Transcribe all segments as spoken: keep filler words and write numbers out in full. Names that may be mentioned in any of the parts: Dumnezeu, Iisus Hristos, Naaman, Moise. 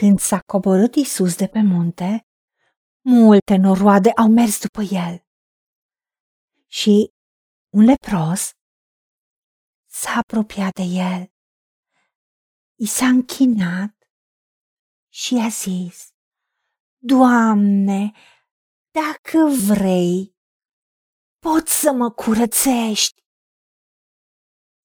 Când s-a coborât Iisus de pe munte, multe noroade au mers după el. Și un lepros s-a apropiat de el, i s-a închinat și i-a zis: Doamne, dacă vrei, poți să mă curățești.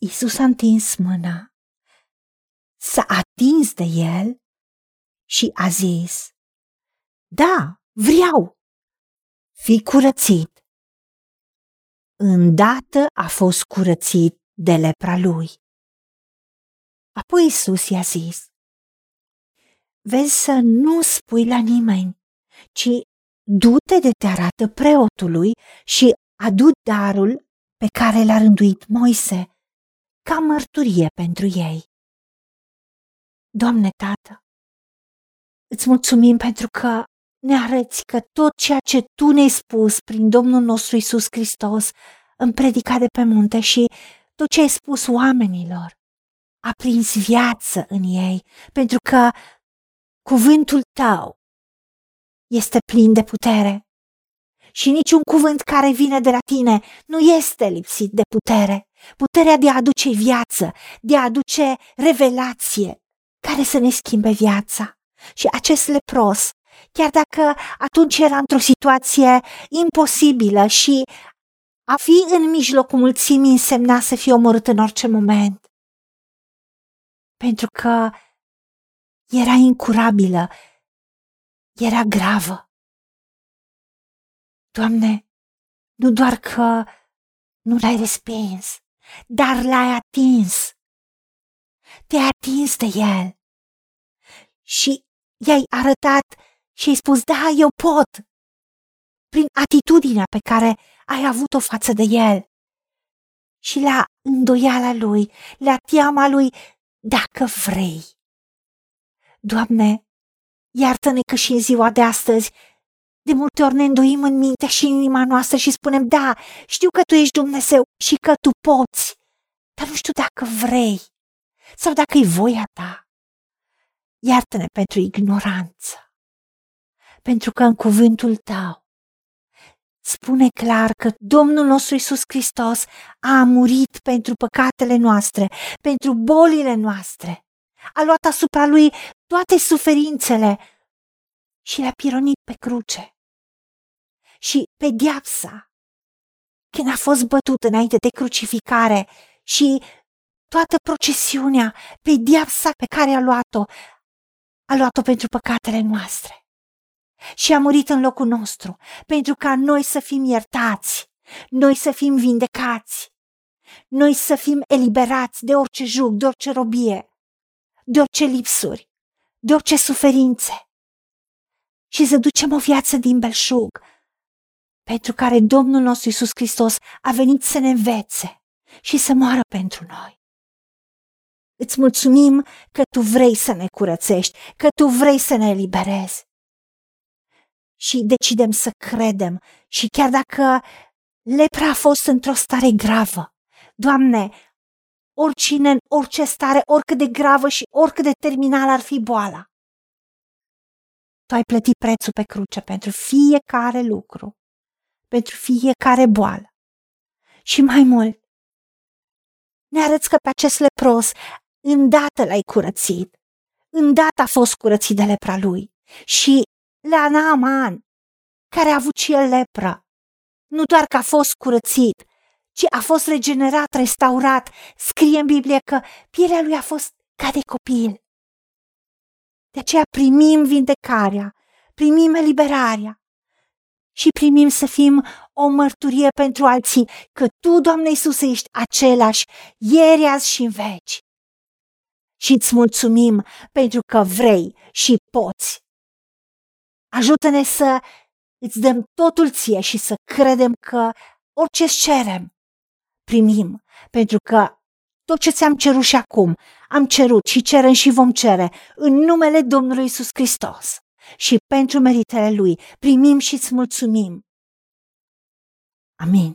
Iisus a întins mâna, s-a atins de el și a zis: Da, vreau, fii curățit. Îndată a fost curățit de lepra lui. Apoi Iisus i-a zis: Vezi să nu spui la nimeni, ci du-te de te arată preotului și adu darul pe care l-a rânduit Moise, ca mărturie pentru ei. Doamne Tată, îți mulțumim pentru că ne arăți că tot ceea ce Tu ne-ai spus prin Domnul nostru Iisus Hristos în predica de pe munte și tot ce ai spus oamenilor a prins viață în ei, pentru că cuvântul Tău este plin de putere și niciun cuvânt care vine de la Tine nu este lipsit de putere. Puterea de a aduce viață, de a aduce revelație care să ne schimbe viața. Și acest lepros, chiar dacă atunci era într-o situație imposibilă și a fi în mijlocul mulțimii însemna să fie omorât în orice moment, pentru că era incurabilă, era gravă. Doamne, nu doar că nu l-ai respins, dar l-ai atins. Te-ai atins de el și i-ai arătat și ai spus: da, eu pot, prin atitudinea pe care ai avut-o față de el și la îndoiala lui, la teama lui, dacă vrei. Doamne, iartă-ne că și în ziua de astăzi de multe ori ne îndoim în mintea și în inima noastră și spunem: da, știu că Tu ești Dumnezeu și că Tu poți, dar nu știu dacă vrei sau dacă e voia Ta. Iartă-ne pentru ignoranță, pentru că în cuvântul Tău spune clar că Domnul nostru Iisus Hristos a murit pentru păcatele noastre, pentru bolile noastre, a luat asupra Lui toate suferințele și le-a pironit pe cruce. Și pedeapsa, când a fost bătut înainte de crucificare și toată procesiunea, pedeapsa pe care a luat-o, a luat-o pentru păcatele noastre. Și a murit în locul nostru, pentru ca noi să fim iertați, noi să fim vindecați, noi să fim eliberați de orice jug, de orice robie, de orice lipsuri, de orice suferințe. Și să ducem o viață din belșug, pentru care Domnul nostru Iisus Hristos a venit să ne învețe și să moară pentru noi. Îți mulțumim că Tu vrei să ne curățești, că Tu vrei să ne eliberezi. Și decidem să credem și chiar dacă lepra a fost într-o stare gravă, Doamne, oricine, în orice stare, oricât de gravă și oricât de terminală ar fi boala, Tu ai plătit prețul pe cruce pentru fiecare lucru, pentru fiecare boală. Și mai mult, ne arăți că pe acest lepros îndată L-ai curățit, îndată a fost curățit de lepra lui. Și la Naaman, care a avut și el lepră, nu doar că a fost curățit, ci a fost regenerat, restaurat. Scrie în Biblie că pielea lui a fost ca de copil. De aceea primim vindecarea, primim eliberarea și primim să fim o mărturie pentru alții că Tu, Doamne Iisuse, ești același ieri, azi și în veci. Și îți mulțumim pentru că vrei și poți. Ajută-ne să îți dăm totul Ție și să credem că orice îți cerem, primim, pentru că tot ce Ți-am cerut și acum, am cerut și cerem și vom cere în numele Domnului Iisus Hristos și pentru meritele Lui primim și îți mulțumim. Amin.